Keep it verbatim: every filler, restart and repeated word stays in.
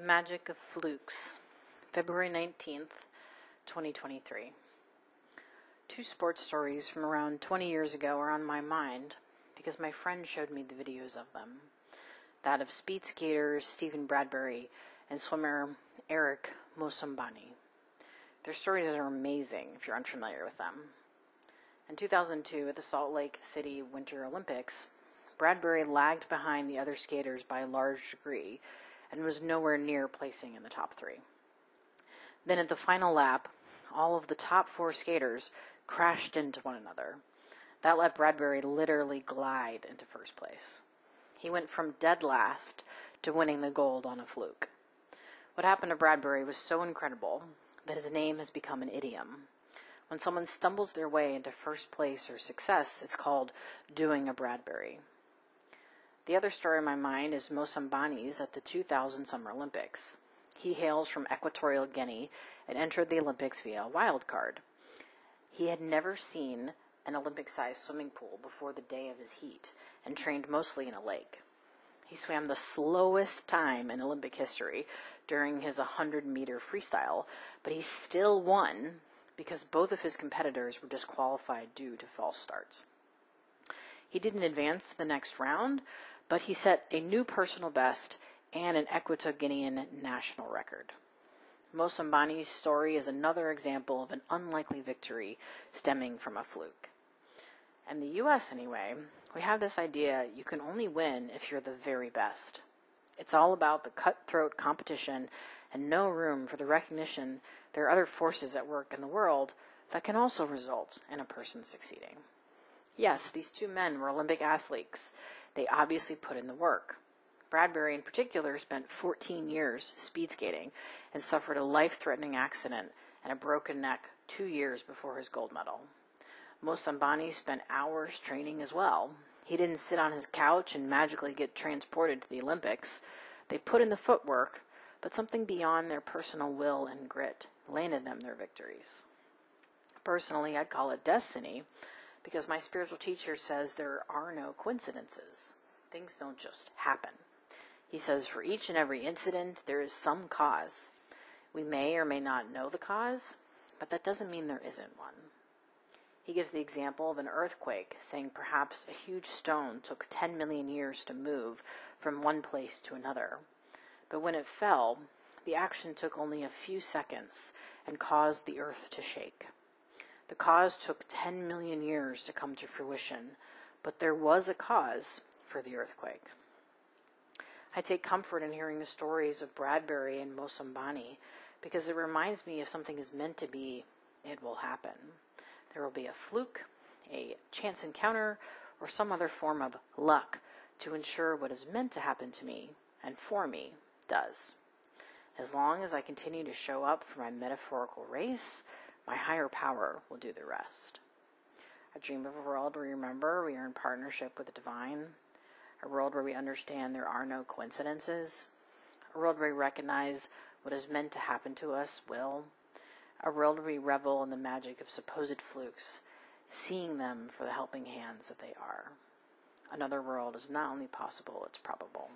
The Magic of Flukes, February nineteenth, twenty twenty-three. Two sports stories from around twenty years ago are on my mind because my friend showed me the videos of them. That of speed skater Stephen Bradbury and swimmer Eric Mosambani. Their stories are amazing if you're unfamiliar with them. In two thousand two, at the Salt Lake City Winter Olympics, Bradbury lagged behind the other skaters by a large degree and was nowhere near placing in the top three. Then at the final lap, all of the top four skaters crashed into one another. That let Bradbury literally glide into first place. He went from dead last to winning the gold on a fluke. What happened to Bradbury was so incredible that his name has become an idiom. When someone stumbles their way into first place or success, it's called doing a Bradbury. The other story in my mind is Mosambani's at the two thousand Summer Olympics. He hails from Equatorial Guinea and entered the Olympics via a wild card. He had never seen an Olympic-sized swimming pool before the day of his heat and trained mostly in a lake. He swam the slowest time in Olympic history during his one hundred meter freestyle, but he still won because both of his competitors were disqualified due to false starts. He didn't advance the next round, but he set a new personal best and an Equatorial Guinean national record. Mosambani's story is another example of an unlikely victory stemming from a fluke. In the U S anyway, we have this idea you can only win if you're the very best. It's all about the cutthroat competition and no room for the recognition there are other forces at work in the world that can also result in a person succeeding. Yes, these two men were Olympic athletes. They obviously put in the work. Bradbury in particular spent fourteen years speed skating and suffered a life-threatening accident and a broken neck two years before his gold medal. Mosambani spent hours training as well. He didn't sit on his couch and magically get transported to the Olympics. They put in the footwork, but something beyond their personal will and grit landed them their victories. Personally, I'd call it destiny, because my spiritual teacher says there are no coincidences. Things don't just happen. He says for each and every incident, there is some cause. We may or may not know the cause, but that doesn't mean there isn't one. He gives the example of an earthquake, saying perhaps a huge stone took ten million years to move from one place to another. But when it fell, the action took only a few seconds and caused the earth to shake. The cause took ten million years to come to fruition, but there was a cause for the earthquake. I take comfort in hearing the stories of Bradbury and Mosambani because it reminds me if something is meant to be, it will happen. There will be a fluke, a chance encounter, or some other form of luck to ensure what is meant to happen to me and for me does. As long as I continue to show up for my metaphorical race, my higher power will do the rest. I dream of a world where we remember we are in partnership with the divine, a world where we understand there are no coincidences, a world where we recognize what is meant to happen to us will, a world where we revel in the magic of supposed flukes, seeing them for the helping hands that they are. Another world is not only possible, it's probable.